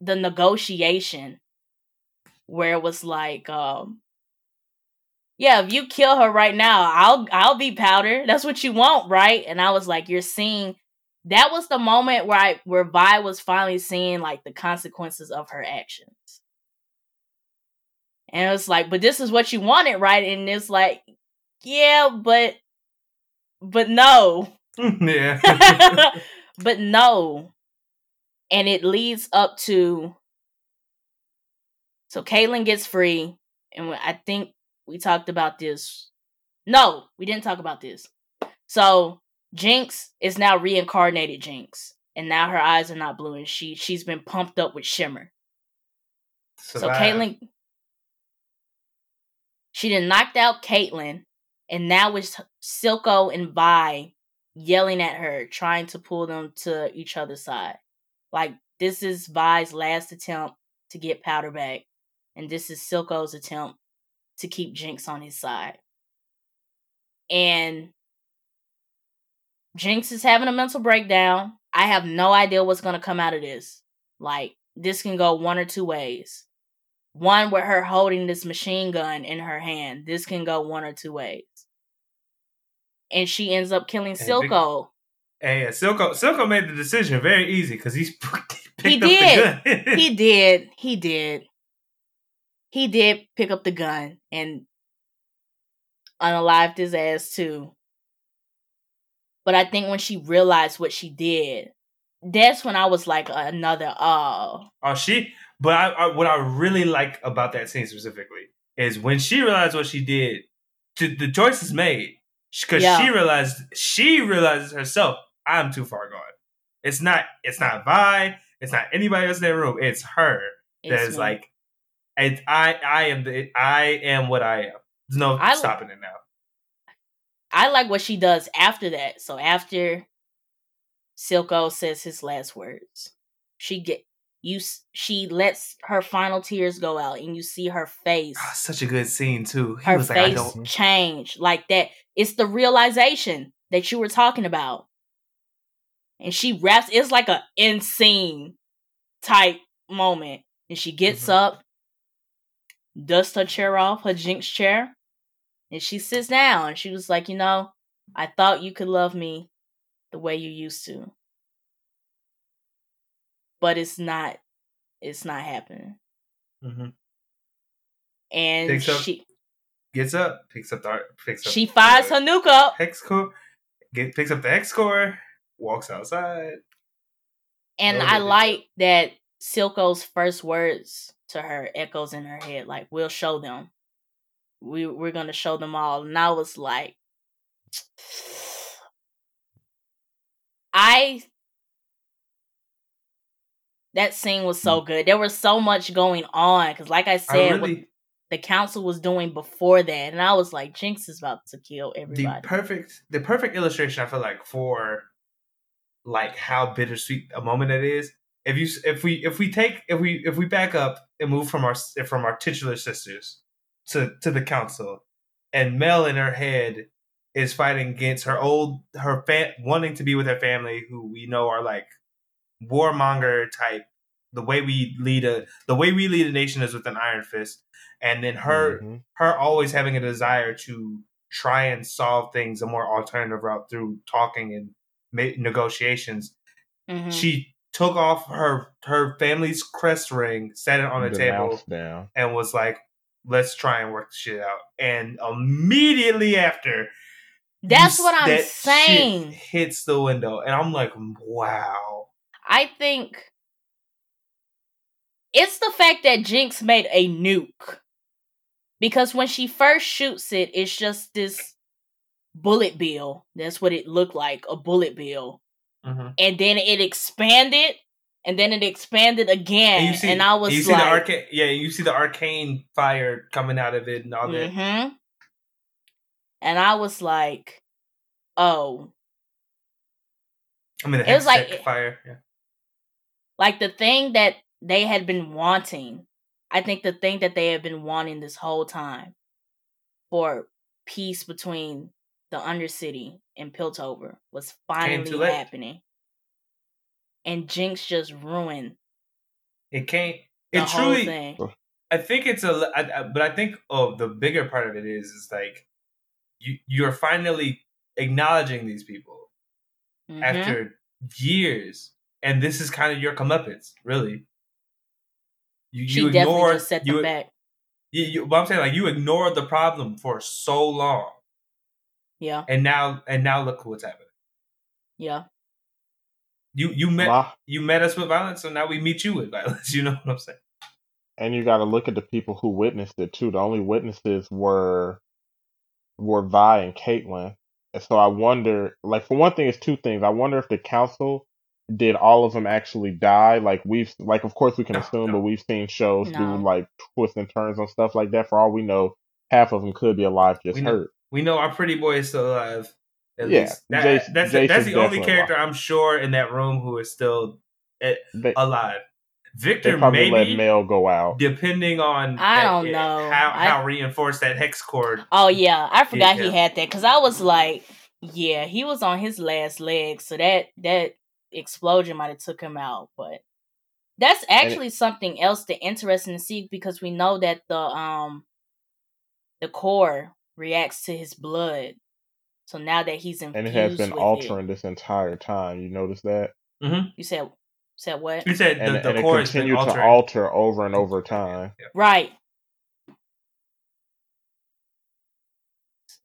the negotiation where it was like, um, yeah, if you kill her right now, I'll, I'll be Powder. That's what you want, right? And I was like, you're seeing, that was the moment where I, where Vi was finally seeing like the consequences of her actions. And it was like, but this is what you wanted, right? And it's like, yeah, but, but no. Yeah. But no. And it leads up to, so Caitlyn gets free. And I think we talked about this. No, we didn't talk about this. So Jinx is now reincarnated Jinx. And now her eyes are not blue and she, she's been pumped up with Shimmer. So, so Caitlyn, she done knocked out Caitlyn, and now it's Silco and Vi yelling at her, trying to pull them to each other's side. Like, this is Vi's last attempt to get Powder back, and this is Silco's attempt to keep Jinx on his side. And Jinx is having a mental breakdown. I have no idea what's going to come out of this. Like, this can go one or two ways. One, with her holding this machine gun in her hand. This can go one or two ways. And she ends up killing hey, Silco. Big, hey, Silco Silco made the decision very easy because he's picked he up did. the gun. he did. He did. He did pick up the gun and unalived his ass too. But I think when she realized what she did, that's when I was like, another, oh. Oh, she, but I, I, what I really like about that scene specifically is when she realized what she did, th- the choice is made. Because yeah. she realized, she realizes herself, I'm too far gone. It's not, it's not Vi, it's not anybody else in that room. It's her that it's is me. like, it, I, I am the, I am what I am. There's no I, stopping it now. I like what she does after that. So after Silco says his last words, she get you. She lets her final tears go out, and you see her face. Oh, such a good scene too. He her was face like, I don't... change like that. It's the realization that you were talking about, and she wraps. It's like an end scene type moment, and she gets mm-hmm. up, dusts her chair off, her Jinx chair. And she sits down and she was like, you know, I thought you could love me the way you used to. But it's not, it's not happening. Mm-hmm. And picks up, she gets up, picks up the picks up. She finds her nuke up. Hexcore, get, picks up the Hexcore, walks outside. And I like that Silco's first words to her echoes in her head, like, we'll show them. We we're gonna show them all. And I was like, I that scene was so good. There was so much going on because, like I said, I really, what the council was doing before that, and I was like, Jinx is about to kill everybody. The perfect, the perfect illustration. I feel like for like how bittersweet a moment it is. If you if we if we take if we if we back up and move from our from our titular sisters to to the council, and Mel in her head is fighting against her old her fa- wanting to be with her family, who we know are like warmonger type. The way we lead a the way we lead a nation is with an iron fist, and then her mm-hmm. her always having a desire to try and solve things a more alternative route through talking and ma- negotiations. Mm-hmm. She took off her her family's crest ring, set it on the, the table, down. and was like, let's try and work the shit out. And immediately after, that's what I'm that saying. Shit hits the window, and I'm like, wow. I think it's the fact that Jinx made a nuke, because when she first shoots it, it's just this bullet bill. That's what it looked like—a bullet bill. Mm-hmm. And then it expanded. And then it expanded again, and, see, and I was you see like... The arca- yeah, you see the arcane fire coming out of it and all mm-hmm. that. And I was like, oh. I mean, the Hextech like, fire. Yeah. Like, the thing that they had been wanting, I think the thing that they had been wanting this whole time, for peace between the Undercity and Piltover, was finally happening. And Jinx just ruined it. Can't the it whole truly? Thing. I think it's a, I, I, but I think oh, the bigger part of it is is like you you're finally acknowledging these people mm-hmm. after years, and this is kind of your comeuppance, really. You, she you definitely ignore, just set them you, back. You, you, but I'm saying like you ignored the problem for so long. Yeah, and now and now look what's happening. Yeah. You you met My, you met us with violence, so now we meet you with violence. You know what I'm saying? And you got to look at the people who witnessed it too. The only witnesses were were Vi and Caitlyn. And so I wonder, like for one thing, it's two things. I wonder if the council did all of them actually die? Like we've, like of course we can no, assume, no. but we've seen shows no. do like twists and turns and stuff like that. For all we know, half of them could be alive, just we know, hurt. We know our pretty boy is still alive. At yeah, least. That, Jace, that's Jace that's the only character alive. I'm sure in that room who is still at, they, alive. Victor maybe let Mel go out, depending on I that, don't it, know how, how I, reinforced that hex cord. Oh yeah, I forgot yeah. he had that because I was like, yeah, he was on his last leg, so that that. explosion might have took him out, but that's actually it, something else that's interesting to see because we know that the um the core reacts to his blood, so now that he's infused and it has been altering it. this entire time. You notice that? Mm-hmm. You said said what? You said and, the, the and core continued to alter over and over time, yeah. right?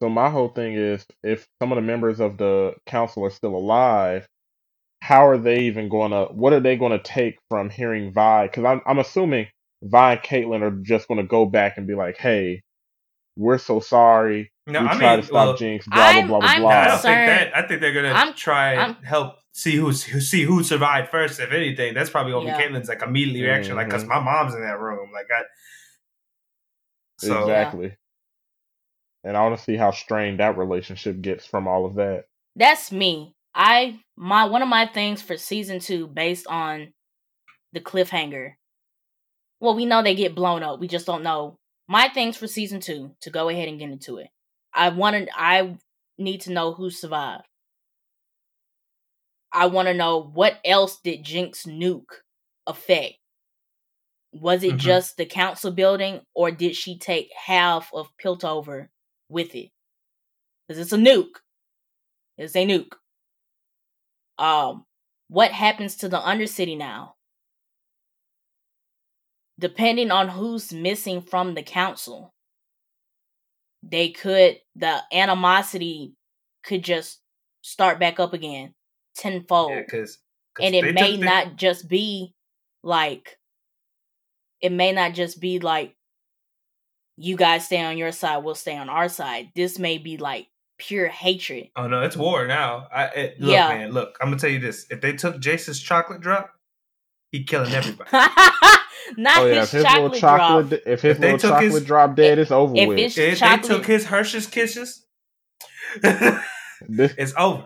So my whole thing is, if some of the members of the council are still alive, how are they even going to, what are they going to take from hearing Vi? Because I'm, I'm assuming Vi and Caitlyn are just going to go back and be like, hey, we're so sorry. No, we I try mean, to stop well, Jinx, blah, I'm, blah, blah, I'm blah, blah. I don't think that, I think they're going to try and I'm, help see who's, who, see who survived first, if anything. That's probably going to yeah. be Caitlyn's like, immediate reaction, mm-hmm. like, because my mom's in that room. Like, I, so. Exactly. Yeah. And I want to see how strained that relationship gets from all of that. That's me. I my one of my things for season two, based on the cliffhanger. Well, we know they get blown up. We just don't know. My things for season two, to go ahead and get into it. I wanted. I need to know who survived. I want to know what else did Jinx nuke affect. Was it mm-hmm. just the council building, or did she take half of Piltover with it? Because it's a nuke. It's a nuke. Um, what happens to the Undercity now? Depending on who's missing from the council, they could, the animosity could just start back up again tenfold. Yeah, cause, cause and it may not just be like, it may not just be like, you guys stay on your side, we'll stay on our side. This may be like, pure hatred. Oh no, it's war now. I it, look, yeah. man, look. I'm gonna tell you this: if they took Jace's chocolate drop, he killing everybody. Not oh, yeah, his, his chocolate, chocolate drop. If his if little chocolate his, drop dead, if, it's over if with. It's if chocolate, they took his Hershey's Kisses, it's over.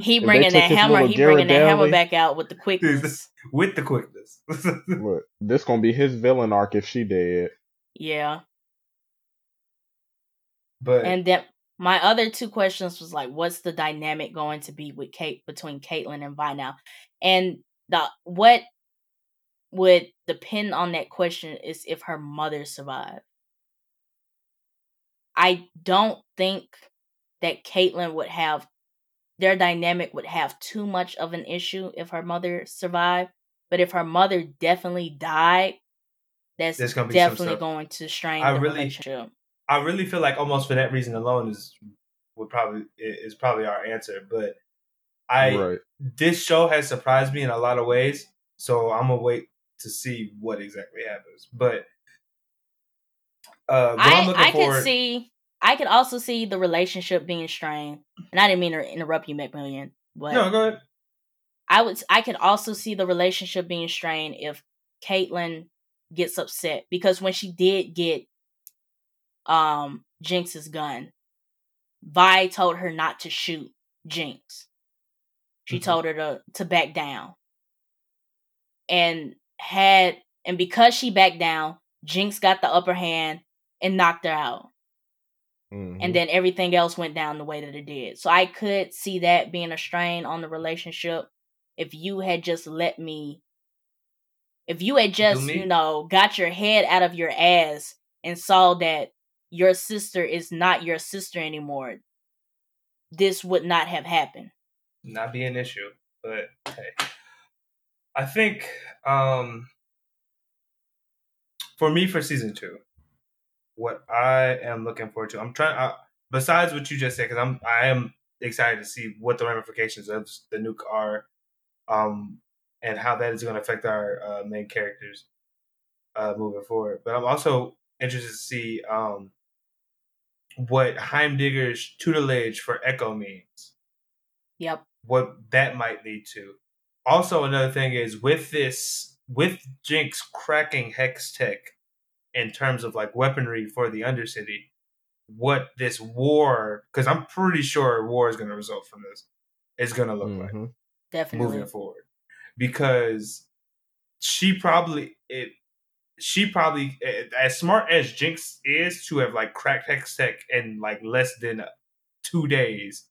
He bringing that hammer. He bringing that hammer back out with the quickness. With the quickness. Look, this gonna be his villain arc if she dead. Yeah. But and then. My other two questions was like, what's the dynamic going to be with Kate between Caitlyn and Vi now? And the what would depend on that question is if her mother survived. I don't think that Caitlyn would have, their dynamic would have too much of an issue if her mother survived. But if her mother definitely died, that's gonna definitely going to strain I the really- relationship. I really feel like almost for that reason alone is would probably is probably our answer. But I right. this show has surprised me in a lot of ways, so I'm gonna wait to see what exactly happens. But uh, I I forward, could see I could also see the relationship being strained. And I didn't mean to interrupt you, McMillian. But no, go ahead. I would I could also see the relationship being strained if Caitlyn gets upset because when she did get. Um, Jinx's gun. Vi told her not to shoot Jinx. She mm-hmm. told her to, to back down. And had and because she backed down, Jinx got the upper hand and knocked her out. Mm-hmm. And then everything else went down the way that it did. So I could see that being a strain on the relationship if you had just let me if you had just, you know, got your head out of your ass and saw that your sister is not your sister anymore, this would not have happened. Not be an issue, but hey. I think um, for me for season two, what I am looking forward to, I'm trying, I, besides what you just said, because I'm, I am excited to see what the ramifications of the nuke are um, and how that is going to affect our uh, main characters uh, moving forward. But I'm also interested to see um, what Heimdaller's tutelage for Echo means. Yep. What that might lead to. Also, another thing is with this, with Jinx cracking Hextech in terms of like weaponry for the Undercity, what this war, because I'm pretty sure war is going to result from this, is going to look mm-hmm. like. Definitely. Moving forward. Because she probably, it, she probably, as smart as Jinx is to have like cracked Hextech in like less than two days,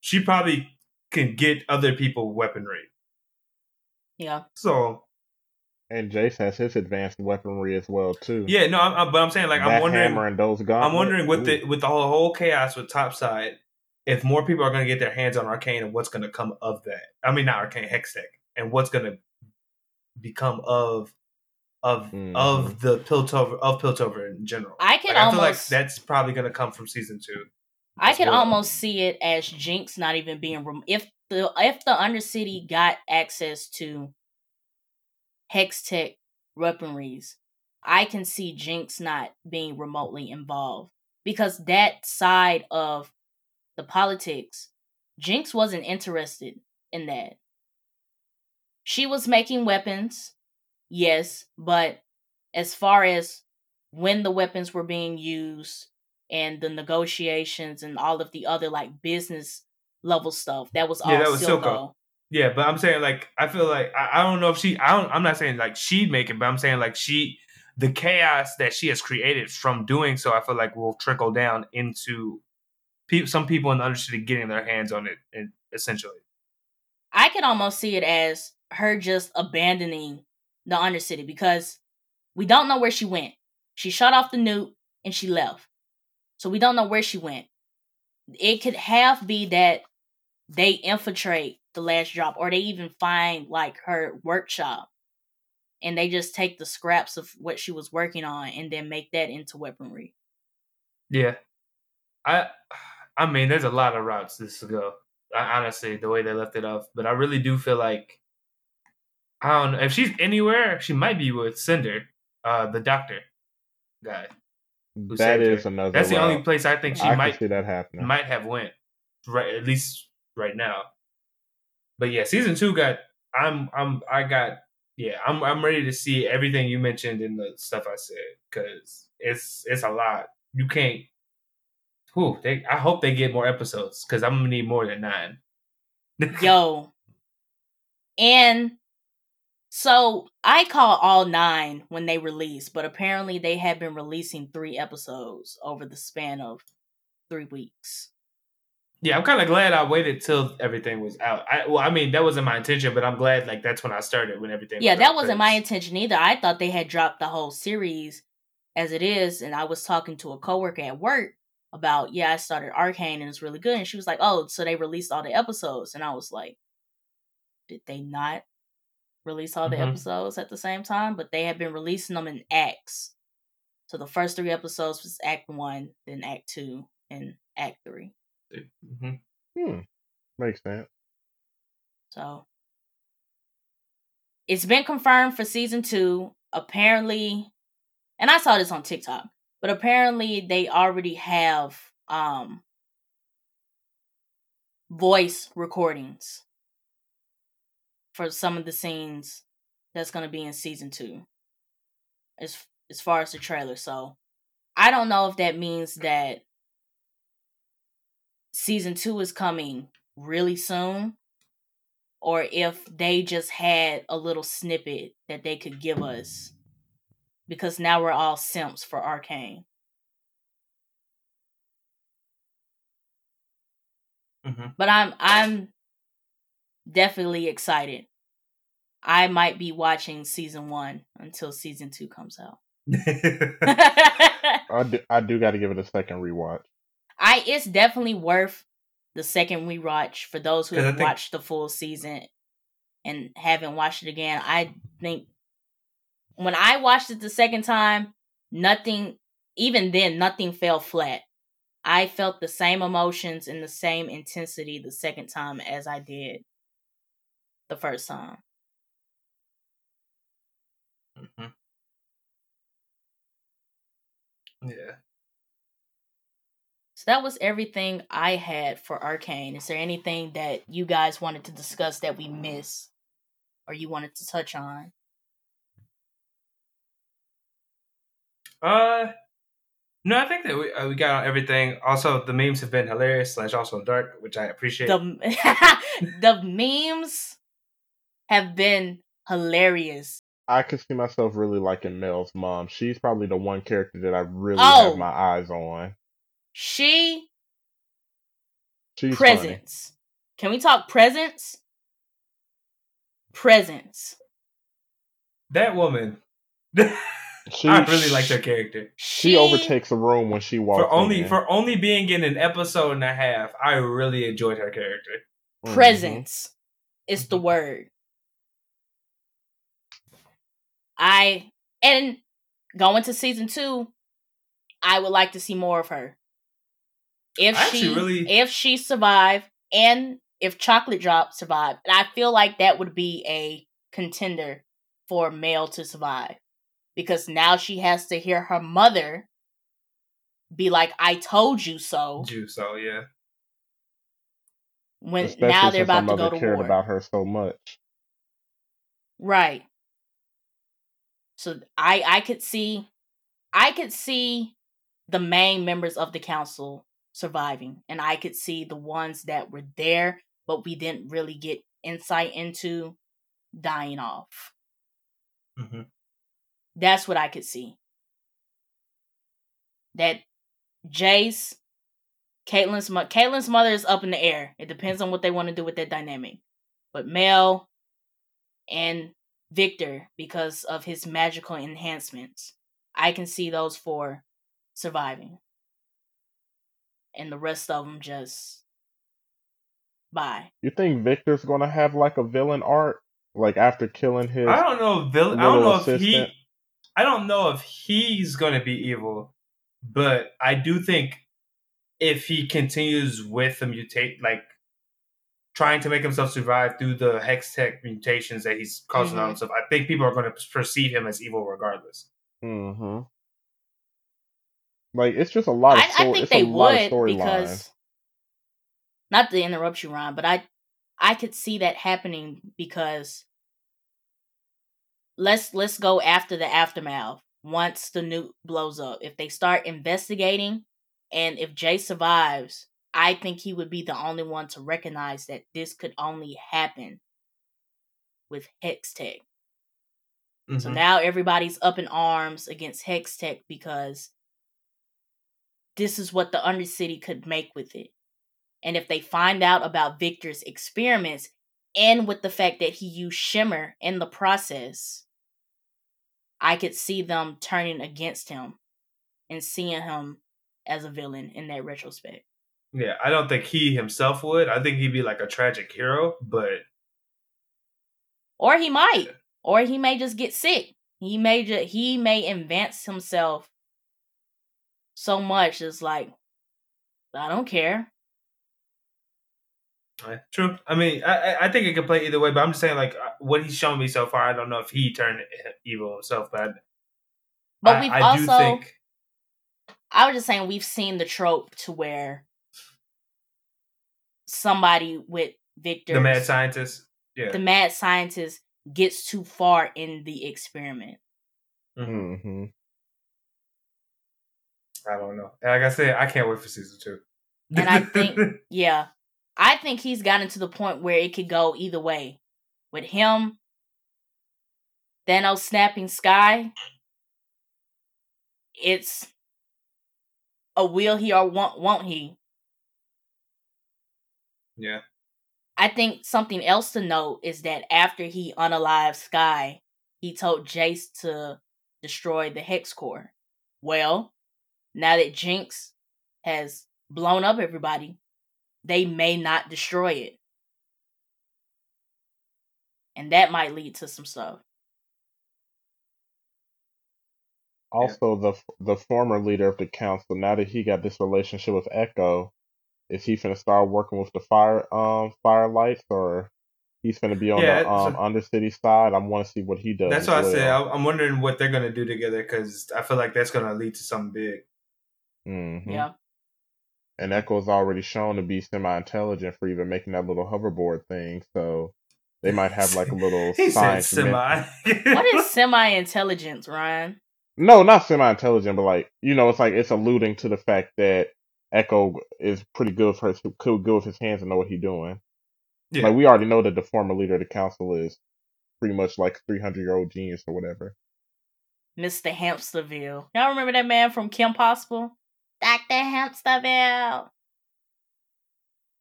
she probably can get other people weaponry. Yeah. So. And Jace has his advanced weaponry as well too. Yeah, no, I'm, I'm, but I'm saying like that I'm wondering. Hammer and those gauntlets. I'm wondering with Ooh. the with the whole, whole chaos with Topside, if more people are going to get their hands on Arcane and what's going to come of that. I mean, not Arcane, Hextech, and what's going to become of of mm. of the Piltover of Piltover in general. I can like, almost I feel like that's probably going to come from season two. I can well. almost see it as Jinx not even being rem- if the if the Undercity got access to Hextech weaponries, I can see Jinx not being remotely involved, because that side of the politics, Jinx wasn't interested in that. She was making weapons, yes, but as far as when the weapons were being used and the negotiations and all of the other like business level stuff, that was all yeah, that was Silco. Silco. Yeah, but I'm saying like I feel like I, I don't know if she I don't I'm not saying like she'd make it, but I'm saying like she the chaos that she has created from doing so, I feel like will trickle down into pe- some people in the Undercity getting their hands on it, and essentially. I could almost see it as her just abandoning the Undercity, because we don't know where she went. She shut off the nuke and she left. So we don't know where she went. It could half be that they infiltrate the last drop, or they even find like her workshop and they just take the scraps of what she was working on and then make that into weaponry. Yeah. I I mean, there's a lot of routes this to go. I, honestly, the way they left it off. But I really do feel like, I don't know, if she's anywhere, she might be with Cinder, uh, the doctor guy. That is her. another That's route. The only place I think she I might, see that happening. might have went, right, at least right now. But yeah, season two got. I'm. I'm. I got. Yeah. I'm. I'm ready to see everything you mentioned in the stuff I said, because it's. It's a lot. You can't. Whew, they. I hope they get more episodes, because I'm gonna need more than nine. Yo. And so I call all nine when they release, but apparently they have been releasing three episodes over the span of three weeks. Yeah, I'm kind of glad I waited till everything was out. I, well, I mean, that wasn't my intention, but I'm glad like that's when I started, when everything Yeah, was that out wasn't first. my intention either. I thought they had dropped the whole series as it is, and I was talking to a coworker at work about, yeah, I started Arcane and it's really good, and she was like, oh, so they released all the episodes, and I was like, did they not release all the mm-hmm. episodes at the same time? But they had been releasing them in acts. So the first three episodes was Act one, then Act two, and Act three. Mm-hmm. Hmm. Makes sense. So it's been confirmed for season two, apparently, and I saw this on TikTok, but apparently they already have um voice recordings for some of the scenes that's going to be in season two, as as far as the trailer. So I don't know if that means that season two is coming really soon, or if they just had a little snippet that they could give us, because now we're all simps for Arcane. Mm-hmm. But I'm I'm definitely excited. I might be watching season one until season two comes out. I do, I do got to give it a second rewatch. I it's definitely worth the second rewatch for those who have think, watched the full season and haven't watched it again. I think when I watched it the second time, nothing, even then, nothing fell flat. I felt the same emotions and the same intensity the second time as I did the first time. Mm-hmm. Yeah. That was everything I had for Arcane. Is there anything that you guys wanted to discuss that we missed? or you wanted to touch on? Uh, no, I think that we uh, we got on everything. Also, the memes have been hilarious slash also dark, which I appreciate. The, the memes have been hilarious. I could see myself really liking Mel's mom. She's probably the one character that I really oh, have my eyes on. She. She's presence. Funny. Can we talk presence? Presence. That woman. She, I really like her character. She, she overtakes a room when she walks. For only in. for only being in an episode and a half, I really enjoyed her character. Presence mm-hmm. is the word. I and going to season two, I would like to see more of her. If she really... if she survived and if Chocolate Drop survived, and I feel like that would be a contender for Mel to survive. Because now she has to hear her mother be like, "I told you so." You so, yeah. When Especially now they're about to go to war. Cared about her so much, right? So I, I could see, I could see the main members of the council surviving, and I could see the ones that were there, but we didn't really get insight into, dying off. Mm-hmm. That's what I could see. That Jace, Caitlin's mother, Caitlin's mother is up in the air. It depends on what they want to do with that dynamic. But Mel and Victor, because of his magical enhancements, I can see those four surviving. And the rest of them just bye. You think Victor's going to have like a villain arc? Like after killing his I don't know villain. I don't know assistant? if he... I don't know if he's going to be evil, but I do think if he continues with the mutate, like trying to make himself survive through the Hextech mutations that he's causing mm-hmm. on himself, I think people are going to perceive him as evil regardless. Mm-hmm. Like, it's just a lot of I, story, I think they would, because... Lines. Not to interrupt you, Ron, but I, I could see that happening because... Let's let's go after the aftermath once the nuke blows up. If they start investigating and if Jay survives, I think he would be the only one to recognize that this could only happen with Hextech. Mm-hmm. So now everybody's up in arms against Hextech because this is what the Undercity could make with it. And if they find out about Victor's experiments and with the fact that he used Shimmer in the process, I could see them turning against him and seeing him as a villain in that retrospect. Yeah, I don't think he himself would. I think he'd be like a tragic hero, but... Or he might. Or he may just get sick. He may just, he may advance himself so much it's like, I don't care. True. I mean, I I think it could play either way, but I'm just saying, like, what he's shown me so far, I don't know if he turned evil himself, but I, but we've I, I also, do think... I was just saying, we've seen the trope to where somebody with Victor... The mad scientist. Yeah. The mad scientist gets too far in the experiment. Mm-hmm. I don't know. Like I said, I can't wait for season two. And I think, yeah... I think he's gotten to the point where it could go either way. With him, Thanos snapping Sky, it's a will he or won't, won't he? Yeah. I think something else to note is that after he unalived Sky, he told Jace to destroy the Hexcore. Well, now that Jinx has blown up everybody, they may not destroy it. And that might lead to some stuff. Also, the the former leader of the council, now that he got this relationship with Echo, is he finna start working with the fire um Firelights, or he's finna be on yeah, the um, so, Undercity side? I want to see what he does. That's what well. I said. I'm wondering what they're gonna do together, because I feel like that's gonna lead to something big. Mm-hmm. Yeah. And Echo's already shown to be semi-intelligent for even making that little hoverboard thing, so They might have like a little he sign. Said semi. What is semi-intelligence, Ryan? No, not semi-intelligent, but like, you know, it's like it's alluding to the fact that Echo is pretty good with her, could go with his hands and know what he's doing. Yeah. Like, we already know that the former leader of the council is pretty much like a three hundred year old genius or whatever. Mister Hamsterville. Y'all remember that man from Kim Possible? Doctor Hamsterville.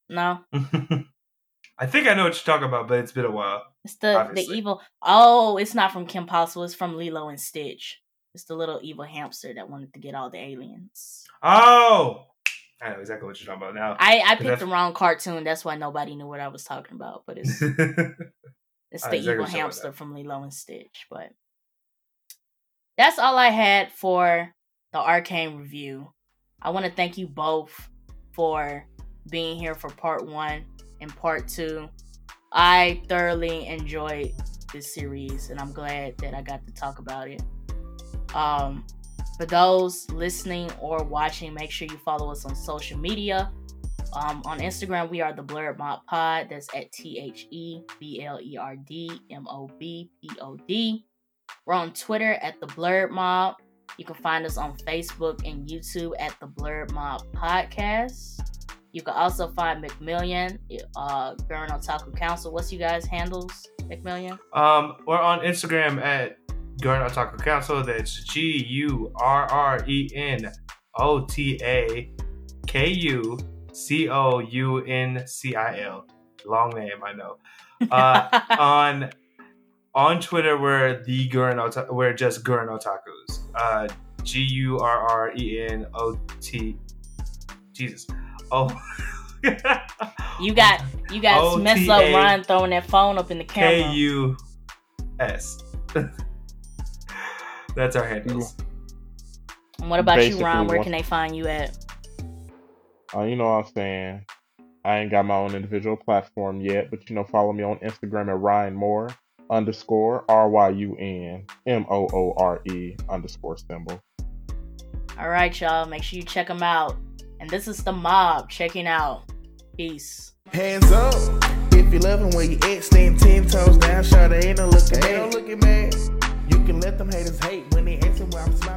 No. I think I know what you're talking about, but it's been a while. It's the, obviously. the evil. Oh, it's not from Kim Possible. It's from Lilo and Stitch. It's the little evil hamster that wanted to get all the aliens. Oh! I know exactly what you're talking about now. I, I picked that's... the wrong cartoon. That's why nobody knew what I was talking about. But it's it's the exactly evil hamster from Lilo and Stitch. But that's all I had for the Arcane review. I want to thank you both for being here for part one and part two. I thoroughly enjoyed this series, and I'm glad that I got to talk about it. Um, for those listening or watching, make sure you follow us on social media. Um, on Instagram, we are The Blerd Mob Pod. That's at T H E B L E R D M O B P O D. We're on Twitter at The Blerd Mob. You can find us on Facebook and YouTube at The Blerd Mob Podcast. You can also find McMillian, uh, Gurren Otaku Council. What's you guys' handles, McMillian? Um, we're on Instagram at Gurren Otaku Council. That's G U R R E N O T A K U C O U N C I L. Long name, I know. Uh, on on Twitter, we're the Gurren Otaku. We're just Gurren Otakus. Uh, G U R R E N O T. Jesus. Oh. you got you guys messed up Ryan throwing that phone up in the camera. K U S. That's our handles. And what about Basically, you, Ron? Where can they find you at? Uh, you know what I'm saying. I ain't got my own individual platform yet, but you know, follow me on Instagram at ryunmoore underscore R Y U N M O O R E underscore symbol. All right, y'all. Make sure you check them out. And this is The Mob checking out. Peace. Hands up if you loving where you at. Stand ten toes down, shawty. Ain't no looking, ain't no looking, man. You can let them haters hate when they asking where I'm smiling.